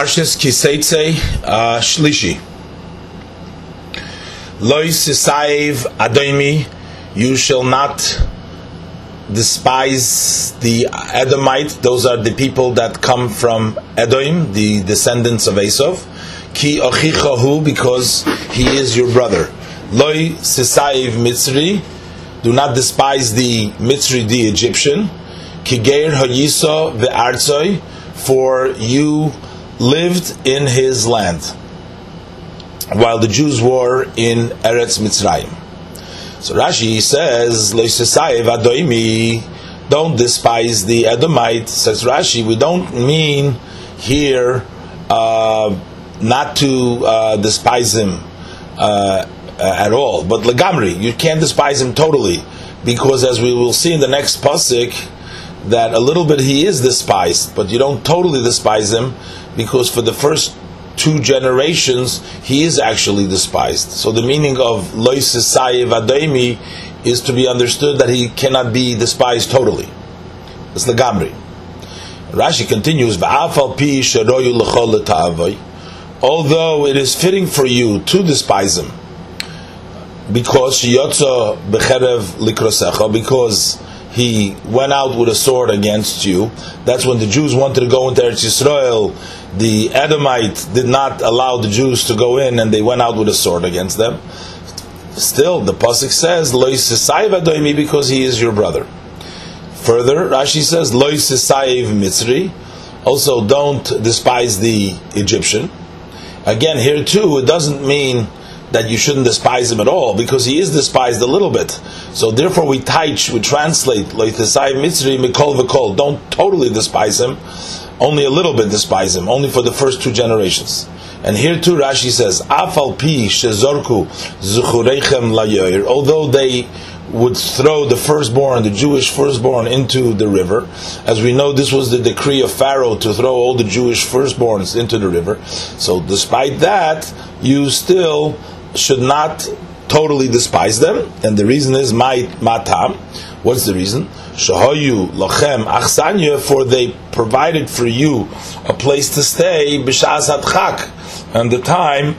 Parshas Kiseitze Shlishi Lo Sesa'ev Adoimi. You shall not despise the Adamite. Those are the people that come from Edoim, the descendants of Esau. Ki ochichahu, because he is your brother. Lo Sesa'ev Mitzri. Do not despise the Mitzri, the Egyptian. Ki geir hayiso ve'artzoi, for you lived in his land while the Jews were in Eretz Mitzrayim. So Rashi says, Lo Sesa'ev Adoimi, don't despise the Edomite. Says Rashi, we don't mean here not to despise him at all, but Gamri, you can't despise him totally, because as we will see in the next pasuk, that a little bit he is despised, but you don't totally despise him, because for the first two generations he is actually despised. So the meaning of Lo Sesa'ev Adoimi is to be understood that he cannot be despised totally. It's the Gamri. Rashi continues, V'afal pi sheroyu l'chol l'ta'avoy, although it is fitting for you to despise him, because sheyotzo b'cherev likrosecha, because he went out with a sword against you. That's when the Jews wanted to go into Eretz Yisrael. The Edomite did not allow the Jews to go in, and they went out with a sword against them. Still, the pasuk says, Lo Sesa'ev Adoimi, because he is your brother. Further, Rashi says, Lo Sesa'ev Mitzri, also don't despise the Egyptian. Again, here too, it doesn't mean that you shouldn't despise him at all, because he is despised a little bit. So therefore we taich, we translate Lo Sesa'ev Mitzri, Mikol Vekol, don't totally despise him, only a little bit despise him, only for the first two generations. And here too Rashi says, Afal pi shezorku zuchureichem layoir, although they would throw the firstborn, the Jewish firstborn, into the river. As we know, this was the decree of Pharaoh, to throw all the Jewish firstborns into the river. So despite that, you still should not totally despise them, and the reason is matam. What's the reason? Shahoyu lachem achsanya, for they provided for you a place to stay b'shas hadchak, and the time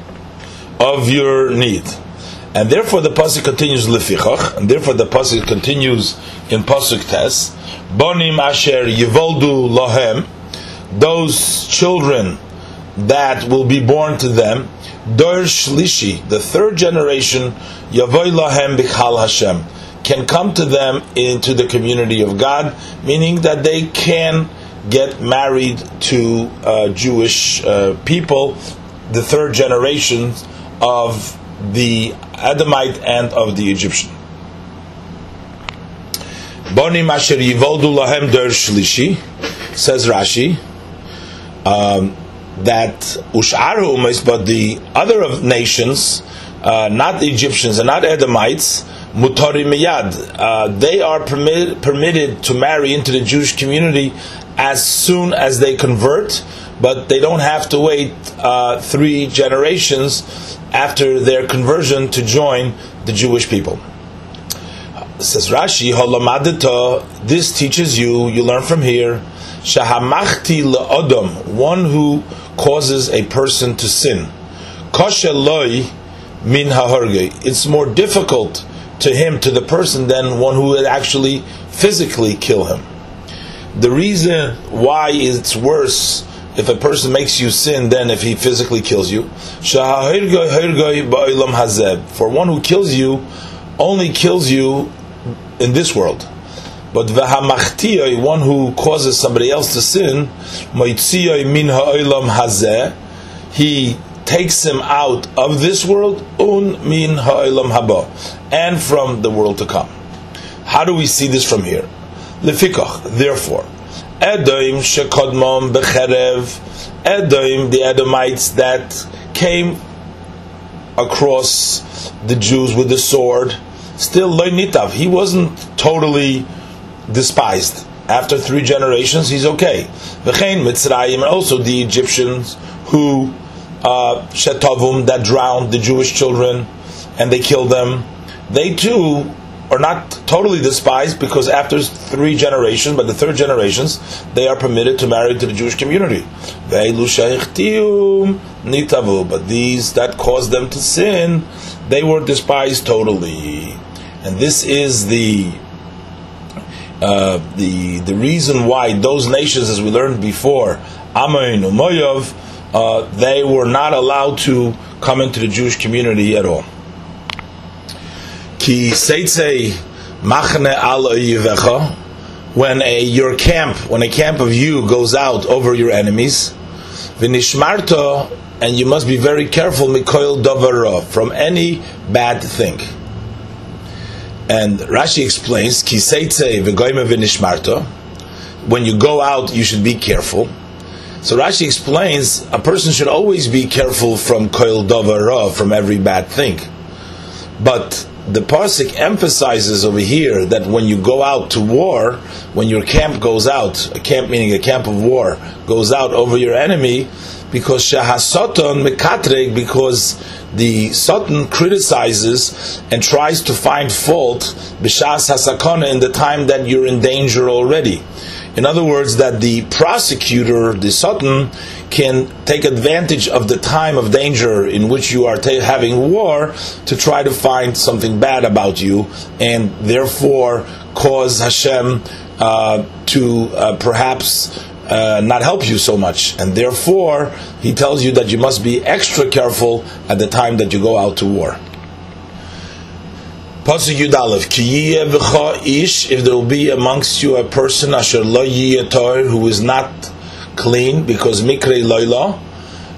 of your need. And therefore the pasuk continues L'fikoch, and therefore the pasuk continues in pasuk tes, Bonim Asher Yivodulohem, those children that will be born to them, Dersh Lishi, the third generation, Yavoy Lohem Bichal Hashem, can come to them into the community of God, meaning that they can get married to Jewish people, the third generation of the Adamite and of the Egyptian. Bonim Asher Yivodu Lohem Dersh Lishi, says Rashi, that usharu meis, but the other of nations, not Egyptians and not Edomites, mutari miyad, they are permitted to marry into the Jewish community as soon as they convert, but they don't have to wait three generations after their conversion to join the Jewish people. Says Rashi, halamadeta, this teaches you, you learn from here, sha hamachti le adam, one who causes a person to sin. Kasha loy min haherge, it's more difficult to him, to the person, than one who would actually physically kill him. The reason why it's worse if a person makes you sin than if he physically kills you. Shahirgay hergay ba'ilam hazab, for one who kills you only kills you in this world. But v'hamakhtiyoy, one who causes somebody else to sin, moitziyoy min ha'olam hazeh, he takes him out of this world, un min ha'olam habo, and from the world to come. How do we see this from here? L'fikoch, therefore, Edoim shekodmom becherev, Edoim, the Edomites that came across the Jews with the sword, still lo nitav, he wasn't totally despised. After three generations, he's okay. V'chein Mitzrayim, and also the Egyptians who shetavum, that drowned the Jewish children and they killed them, they too are not totally despised, because after three generations, by the third generations, they are permitted to marry to the Jewish community. But these that caused them to sin, they were despised totally. And this is the reason why those nations, as we learned before, Ammon and Moab, they were not allowed to come into the Jewish community at all. When a camp of you goes out over your enemies, and you must be very careful, Mikoil Dovarov, from any bad thing. And Rashi explains, when you go out, you should be careful. So Rashi explains, a person should always be careful from Koil Dovarov, from every bad thing. But the pasuk emphasizes over here that when you go out to war, when your camp goes out, a camp meaning a camp of war, goes out over your enemy, because Shahasoton Mekatreg, because the Soton criticizes and tries to find fault B'shas Hasakona, in the time that you're in danger already. In other words, that the prosecutor, the Soton, can take advantage of the time of danger in which you are having war to try to find something bad about you, and therefore cause Hashem to perhaps not help you so much, and therefore he tells you that you must be extra careful at the time that you go out to war. Pasuk Yud Aleph, Ki Yiyeh V'cha Ish, if there will be amongst you a person, Asher Lo Yiyeh Tohir, who is not clean, because mikra Layla,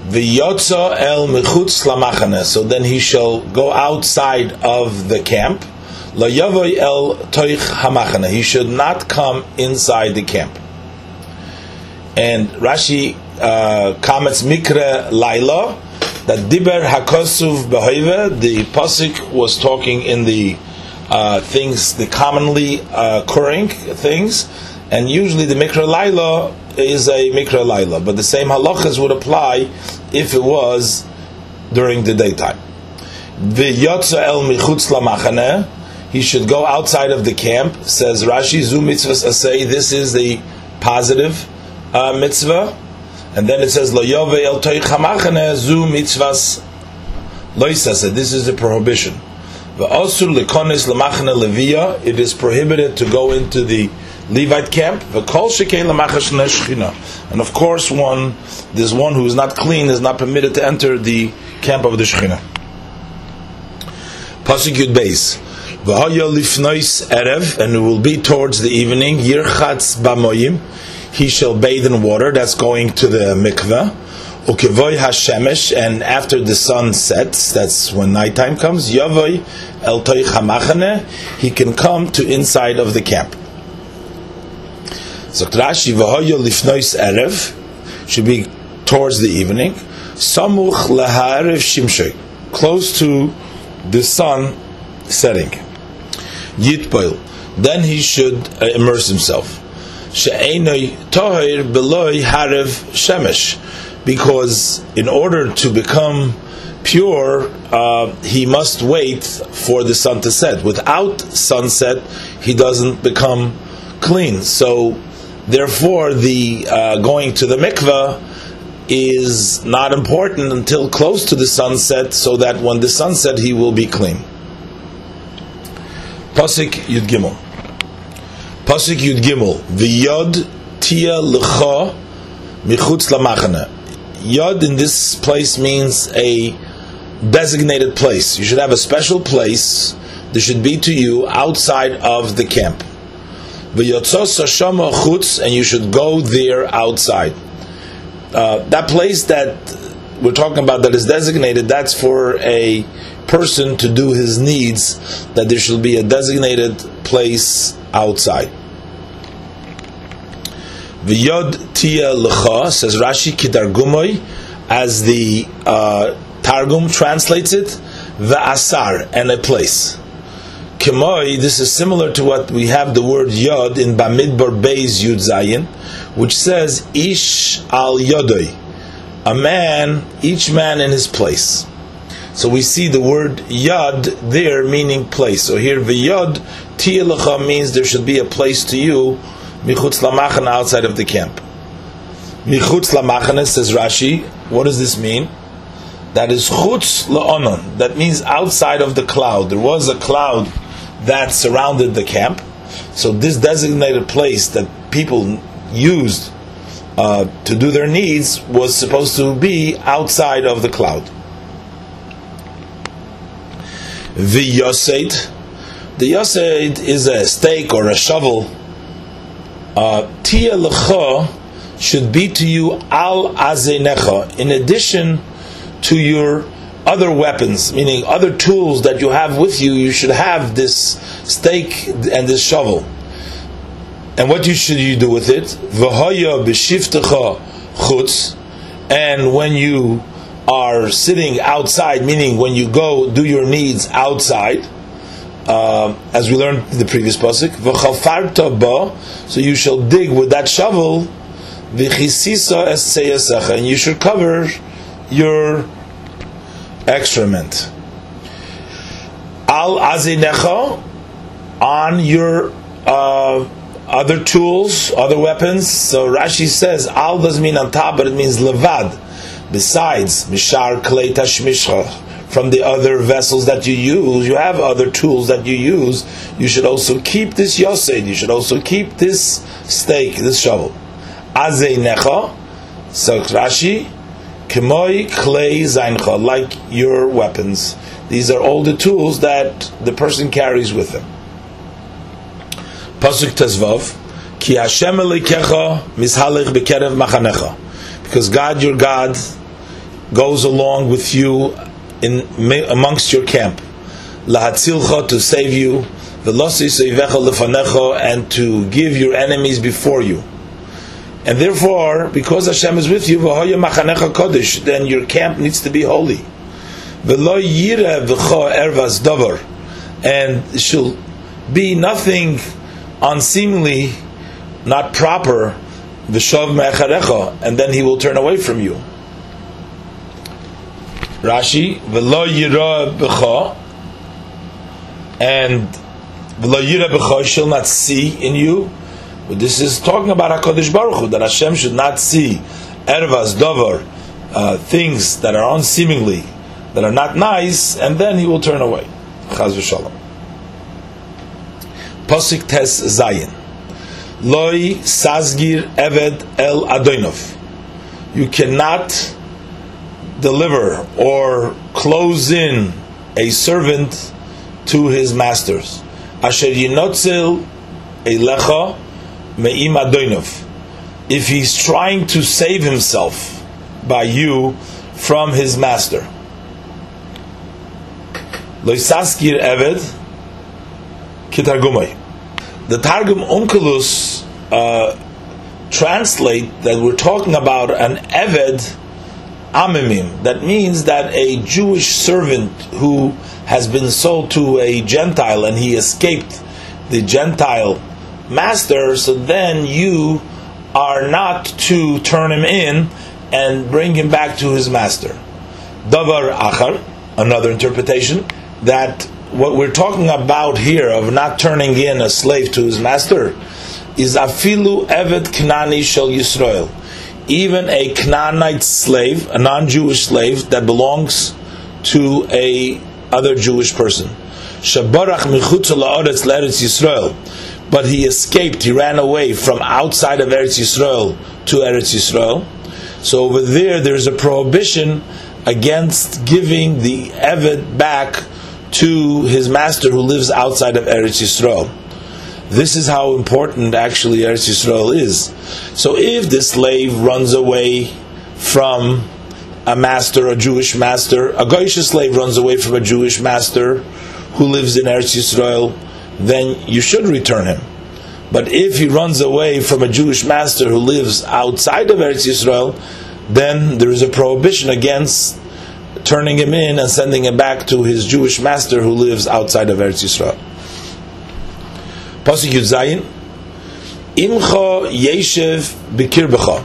V'yotza El Mikhutz Lamachan, so then he shall go outside of the camp, Lo Yavoy El Taich Hamachan, he should not come inside the camp. And Rashi comments mikra Layla, that diber hakosuv behave, the pasuk was talking in the things, the commonly occurring things, and usually the mikra Layla is a mikra Layla, but the same halachas would apply if it was during the daytime. V'yotza el michutz lamachaneh, he should go outside of the camp, says Rashi, zu mitzvahs asay, this is the positive mitzvah, and then it says Lo Yove El Toich Hamachane Zu Mitzvahs Loisase. This is the prohibition. V'Osur Lekonis Lamachane Levia. It is prohibited to go into the Levite camp. V'Kol Shekei Lamachane Shechina. And of course, there's one who is not clean is not permitted to enter the camp of the Shechina. Pasuk Yud Beis. V'Haya Lifnois Erev, and it will be towards the evening. Yirchatz Bamoyim. He shall bathe in water, that's going to the mikveh. Ukevoy hashemesh, and after the sun sets, that's when nighttime comes, Yavoy el toich hamachane, he can come to inside of the camp. So Rashi v'hoyo lifnois erev, should be towards the evening. Samuch leharev shimshay, close to the sun setting. Yitpoil, then he should immerse himself. Because in order to become pure, he must wait for the sun to set. Without sunset, he doesn't become clean. So, therefore, the going to the mikveh is not important until close to the sunset, so that when the sunset, he will be clean. Pasuk Yud Gimel. Pasuk Yud Gimel, V'yod tia l'cha michutz lamachana. Yod in this place means a designated place. You should have a special place that should be to you outside of the camp. V'yotzos hashama chutz, and you should go there outside. That place that we're talking about that is designated, that's for a person to do his needs, that there should be a designated place outside. V'yod tia l'cha, says Rashi kitargumoy, as the Targum translates it, v'asar, and a place. Kemoy, this is similar to what we have the word yod in Bamidbar Beis Yud Zayin, which says ish al yodoi, a man, each man in his place. So we see the word yad there meaning place. So here v'yad ti'elacha means there should be a place to you, mikhutz lamachan, outside of the camp. Mikhutz lamachan, says Rashi, what does this mean? That is chutz la'onon. That means outside of the cloud. There was a cloud that surrounded the camp. So this designated place that people used to do their needs was supposed to be outside of the cloud. The yosaid. The yosaid is a stake or a shovel. Tia lecha should be to you al azenecha, in addition to your other weapons, meaning other tools that you have with you. You should have this stake and this shovel. And what should you do with it? V'hoya b'shiftecha chutz. And when you are sitting outside, meaning when you go do your needs outside, as we learned in the previous pasuk, v'chafarta ba, so you shall dig with that shovel, v'chisisa esseyasecha, and you should cover your excrement. Al azinecha, on your other tools, other weapons. So Rashi says al doesn't mean on top, but it means levad, besides mishar klei tashmishcha, from the other vessels that you use. You have other tools that you use. You should also keep this yoseid. You should also keep this stake, this shovel. Azei necha, so Rashi, kemoi klei zaincha, like your weapons. These are all the tools that the person carries with them. Pasuk tezvav, ki Hashem elikecha mishalich bekerev machanecha, because God your God goes along with you amongst your camp, lahatzilcha, to save you, velosi soivecha lefanecha, and to give your enemies before you. And therefore, because Hashem is with you, v'hoya machanecha kodesh, then your camp needs to be holy. V'lo yireh v'cho ervas davar, and shall be nothing unseemly, not proper, v'shav me'echarecha, and then he will turn away from you. Rashi, v'lo yireh b'cho, and v'lo yireh b'cho, shall not see in you. But this is talking about HaKadosh Baruch Hu, that Hashem should not see ervas dover, things that are unseemingly, that are not nice, and then he will turn away. Chaz v'shalom. Pasuk tes zayin, loy sazgir eved el adoinov, you cannot deliver or close in a servant to his masters. Asher yinotzel eilecha me'im adoinov, if he's trying to save himself by you from his master. Loisaskir eved kitargumay. The Targum Onkelos translate that we're talking about an eved amimim. That means that a Jewish servant who has been sold to a Gentile and he escaped the Gentile master, so then you are not to turn him in and bring him back to his master. Davar achar, another interpretation, that what we're talking about here of not turning in a slave to his master is afilu eved knani shel Yisrael, even a Canaanite slave, a non-Jewish slave that belongs to a other Jewish person. Shabarach michutz la'aretz l'Eretz Yisrael, but he escaped, he ran away from outside of Eretz Yisrael to Eretz Yisrael. So over there, there's a prohibition against giving the Eved back to his master who lives outside of Eretz Yisrael. This is how important actually Eretz Yisrael is. So if the slave runs away from a master, a Jewish master, a Goyish slave runs away from a Jewish master who lives in Eretz Yisrael, then you should return him. But if he runs away from a Jewish master who lives outside of Eretz Yisrael, then there is a prohibition against turning him in and sending him back to his Jewish master who lives outside of Eretz Yisrael. Pasuk Yud Zayin, imcha yeshev b'kirbecha,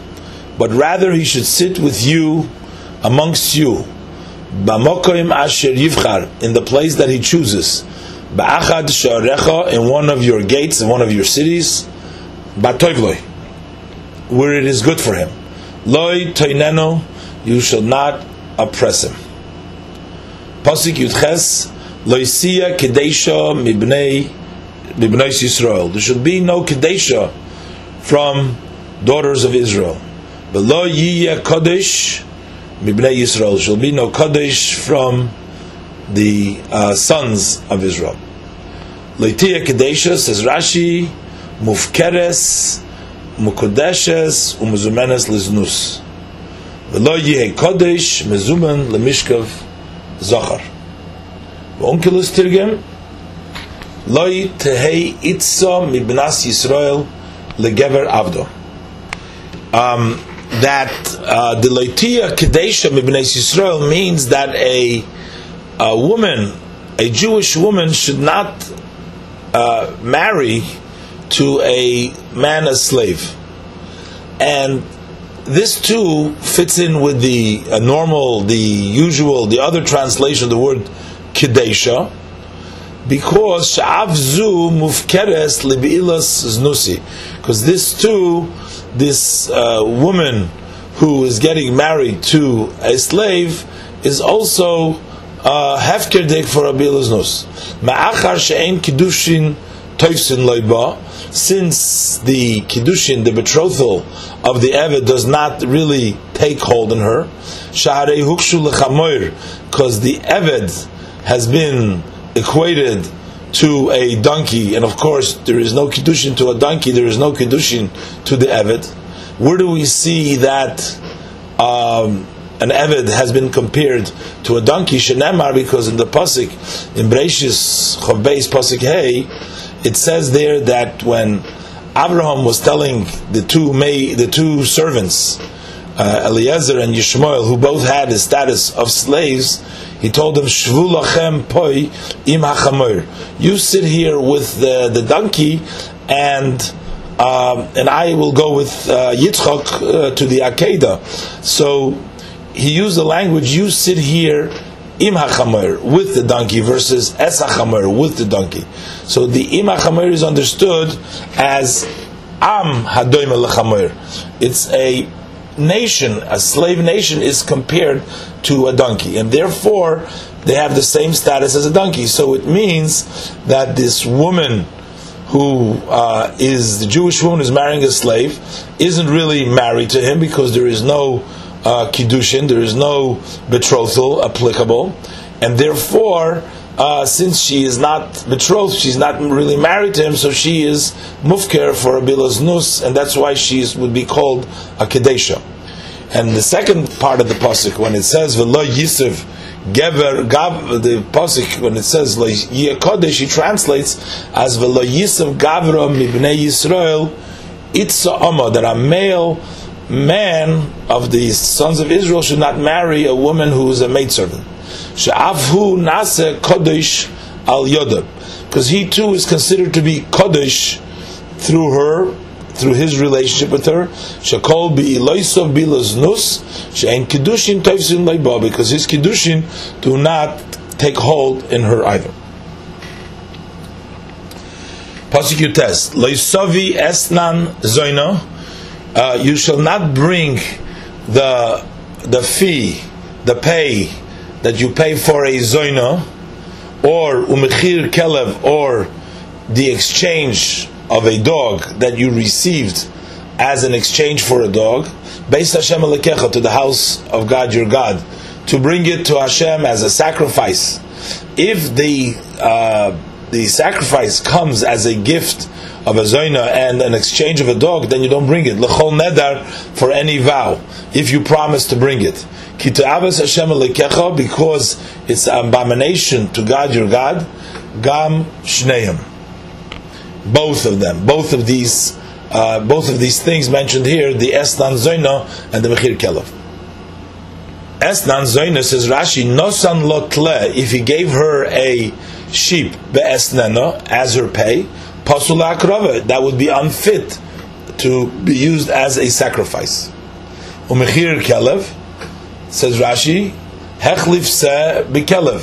but rather he should sit with you, amongst you. Bamokoim Asher Yivchar, in the place that he chooses. Ba'achad Sha'arecha, in one of your gates, in one of your cities. Ba'toivloi, where it is good for him. Loi toineno, you shall not oppress him. Pasuk Yudches, Loisiya Kedesha Mibnei Yisrael. There should be no Kedesha from daughters of Israel. Below Yiya Kodesh Mibnei Yisrael, shall be no Kodesh from the sons of Israel. Loitiya Kedesha, says Rashi, Mufkeres Mukodeshes Umuzumenes Liznus. Below Yiya Kodesh Mezumen Lemishkav Zachar. Onkelus Targum, Loi tehei itza mibnas Yisrael legever avdo. That the loitiya kedesha mibnas Yisrael means that a woman, a Jewish woman, should not marry to a man as slave. And this too fits in with the normal, the usual, the other translation of the word Kedesha, because Sha'avzu Mufkeres Libi'ilas Znusi, because this woman who is getting married to a slave is also Hefkerdek for Abi'ilas Znus. Ma'achar She'en Kiddushin Toifsin Loiba, since the Kiddushin, the betrothal of the Eved, does not really take hold in her. Sha'arei Hukshu L'chamoir, because the Eved has been equated to a donkey, and of course there is no kiddushin to a donkey, there is no kiddushin to the Eved. Where do we see that an Eved has been compared to a donkey? Shenemar, because in the pasuk, in Breishis Chav Beis pasuk Hey, it says there that when Abraham was telling the two servants, Eliezer and Yishmael, who both had the status of slaves, he told them, Shvu lachem poi im hachamor. You sit here with the donkey, and I will go with Yitzchak to the Akedah. So he used the language, you sit here im hachamor, with the donkey, versus es hachamor, with the donkey. So the im hachamor is understood as am hadoim l'chamor. It's a nation, a slave nation, is compared to a donkey, and therefore they have the same status as a donkey. So it means that this woman who is the Jewish woman who's marrying a slave isn't really married to him, because there is no kiddushin, there is no betrothal applicable, and therefore since she is not betrothed, she's not really married to him, so she is mufker for abilas nus, and that's why she would be called a kedesha. And the second part of the pasuk, when it says v'lo yisuf gever gav, the pasuk when it says lo yekodesh, she translates as v'lo yisuf gavra mibnei Yisrael itza ama, that a male man of the sons of Israel should not marry a woman who is a maidservant. She'avhu nase kodesh al yodah, because he too is considered to be kodesh through her, through his relationship with her. She'kol bi'iloisov bilaznus she'en kiddushin toivsin leiba, because his kiddushin do not take hold in her either. Pasuk test loisavi esnan zoina, you shall not bring the fee, the pay that you pay for a zoina, or umechir kelev, or the exchange of a dog that you received as an exchange for a dog, beis Hashem alekecha, to the house of God your God, to bring it to Hashem as a sacrifice. If the sacrifice comes as a gift of a zoina and an exchange of a dog, then you don't bring it. Lechol nedar, for any vow, if you promise to bring it. Ki te'avos Hashem alekecha, because it's an abomination to God your God. Gam shneim, both of them, both of these things mentioned here, the esnan zoina and the mechir kelev. Esnan zoina, says Rashi, nosan lotle, if he gave her a sheep be'esnena as her pay, pasula akrava, that would be unfit to be used as a sacrifice. Umechir kelev, says Rashi, Hechlif seh b'kelev.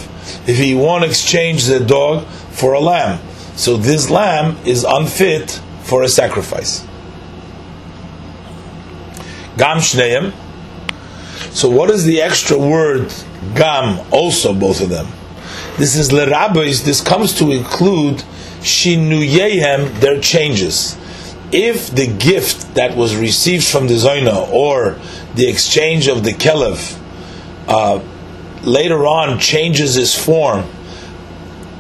If he won't exchange the dog for a lamb, so this lamb is unfit for a sacrifice. Gam shneim. So what is the extra word gam? Also both of them. This is l'rabbis. This comes to include shinuyehem, their changes. If the gift that was received from the Zoyna or the exchange of the Kelev later on changes its form,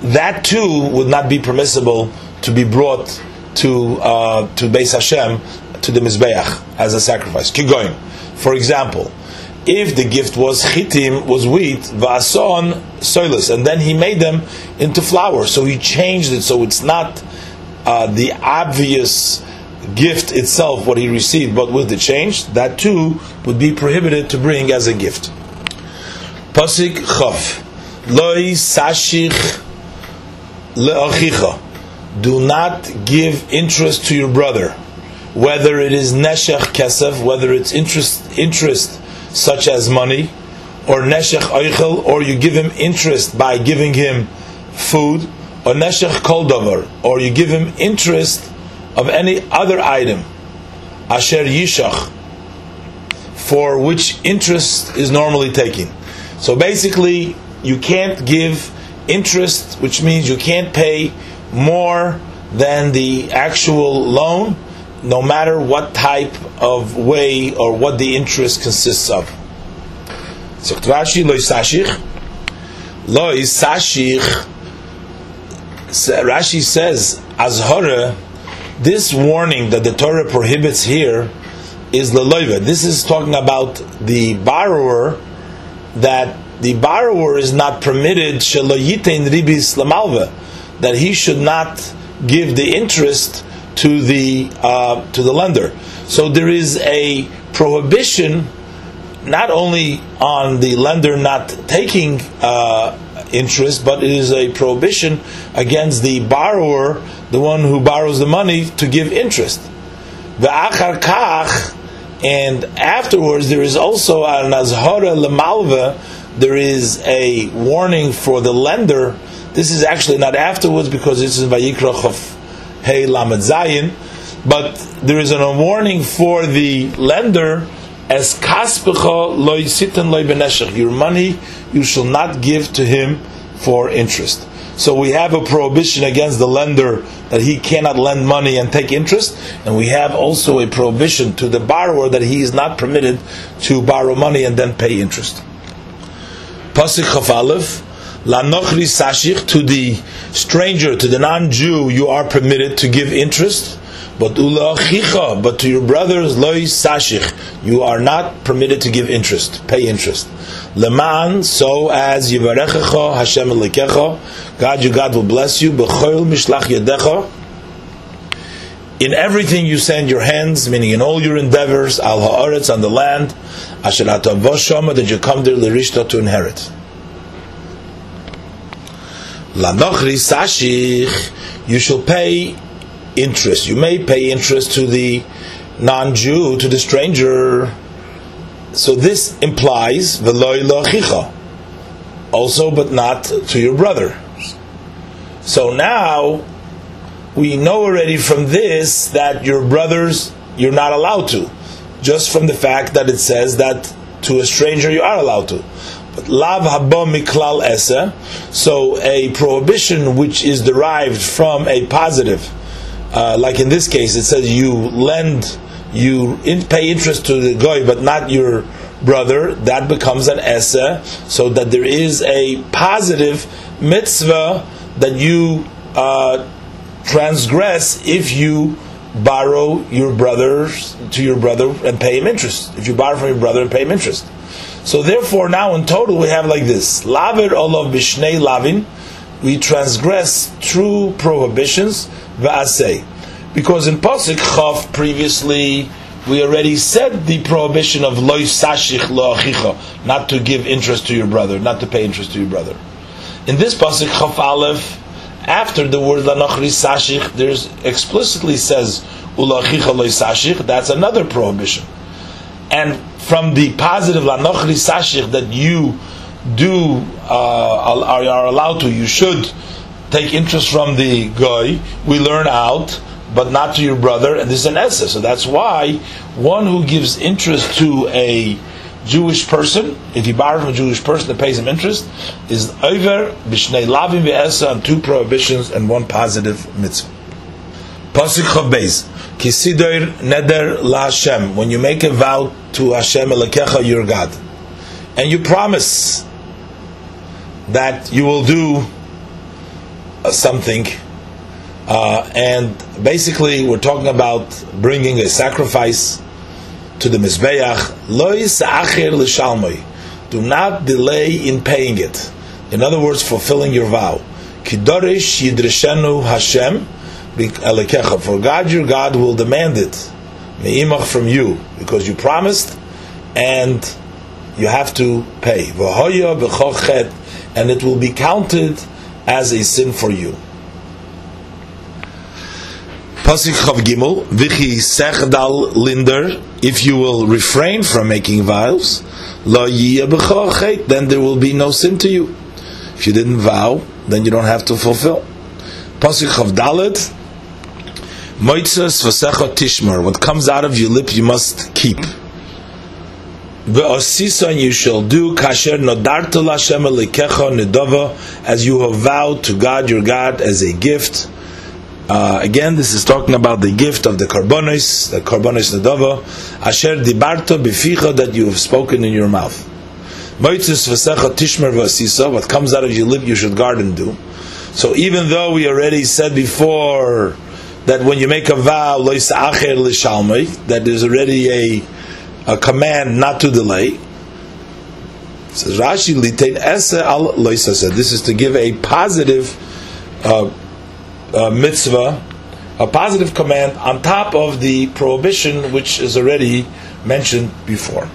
that too would not be permissible to be brought to Beis Hashem, to the Mizbeach, as a sacrifice. Keep going. For example, if the gift was chitim, was wheat, va'ason, soilus, and then he made them into flour, so he changed it, so it's not the obvious gift itself, what he received, but with the change, that too would be prohibited to bring as a gift. Pasuk Chav, Loi sashich le'achicha. Do not give interest to your brother, whether it is neshech kesef, whether it's interest such as money, or neshech oichel, or you give him interest by giving him food, or neshech kol davar, or you give him interest of any other item, asher yishach, for which interest is normally taken. So basically, you can't give interest, which means you can't pay more than the actual loan, no matter what type of way or what the interest consists of. So Rashi lo isashich. Rashi says azhara. This warning that the Torah prohibits here is leloiva. This is talking about the borrower, that the borrower is not permitted shelo yitein ribis lamalva, that he should not give the interest to the lender. So there is a prohibition not only on the lender not taking interest, but it is a prohibition against the borrower, the one who borrows the money, to give interest. V'achar kach, and afterwards there is also an azhara l'malva, there is a warning for the lender. This is actually not afterwards, because this is Vayikra Chof Hey Lamed Zayin, but there is a warning for the lender, as kaspecha lo yisitin lo beneshech, your money you shall not give to him for interest. So we have a prohibition against the lender that he cannot lend money and take interest, and we have also a prohibition to the borrower that he is not permitted to borrow money and then pay interest. Pasuk Chaf Aleph. La nochri sashich, to the stranger, to the non-Jew, you are permitted to give interest. But ula achicha, but to your brothers, loy sashich, you are not permitted to give interest, pay interest. Leman, so as yivarechecha Hashem elikecha, God your God will bless you. Bechol mishlach yadecha, in everything you send your hands, meaning in all your endeavors, al haaretz, on the land, asher atavos shama, that you come there l'rishta, to inherit. Lanochri sashich, you shall pay interest. You may pay interest to the non-Jew, to the stranger. So this implies v'lo lachicha, also, but not to your brother. So now we know already from this that your brothers you're not allowed to, just from the fact that it says that to a stranger you are allowed to. Lav haba miklal esa, so a prohibition which is derived from a positive, like in this case it says you lend, you pay interest to the goy but not your brother, that becomes an esa, so that there is a positive mitzvah that you transgress if you borrow to your brother and pay him interest. If you borrow from your brother and pay him interest. So therefore, now in total we have like this: laver olav bishnei lavin, we transgress true prohibitions v'asei, because in pasuk Chav previously we already said the prohibition of loy sashich lo achicha, not to give interest to your brother, not to pay interest to your brother. In this pasuk Chav Aleph, after the word lanochri sashich, there's explicitly says ula achicha loy sashich. That's another prohibition, and from the positive lanochri sashich, that you do are allowed to, you should take interest from the goy, we learn out, but not to your brother, and this is an essay. So that's why one who gives interest to a Jewish person, if he borrows from a Jewish person that pays him interest, is over b'shnei lavim v'esa, on two prohibitions and one positive mitzvah. Pasuk Chav Beis, Kisidor neder laHashem. When you make a vow to Hashem Elokecha, your God, and you promise that you will do something, and basically we're talking about bringing a sacrifice to the Mizbeach, lo yisa'achir l'shalmoi, do not delay in paying it. In other words, fulfilling your vow. Kidorish yidreshenu Hashem Elekecha, for God your God will demand it, me'imach, from you, because you promised and you have to pay. V'hoya b'chochet, and it will be counted as a sin for you. Pasuk Chav Gimel, V'chi sechdal linder, if you will refrain from making vows, lo yiyeh b'chochet, then there will be no sin to you. If you didn't vow, then you don't have to fulfill. Pasuk Chav Dalet, Moitzas v'secha tishmar, what comes out of your lip you must keep. Ve'osison, you shall do, kasher nodarto l'Hashem elikecha nedava, as you have vowed to God your God as a gift. Again, this is talking about the gift of the karbonos nedava, asher dibarto b'ficha, that you have spoken in your mouth. Moitzas v'secha tishmar v'osisa, what comes out of your lip you should guard and do. So even though we already said before that when you make a vow, that there's already a command not to delay. It says Rashi, this is to give a positive mitzvah, a positive command on top of the prohibition which is already mentioned before.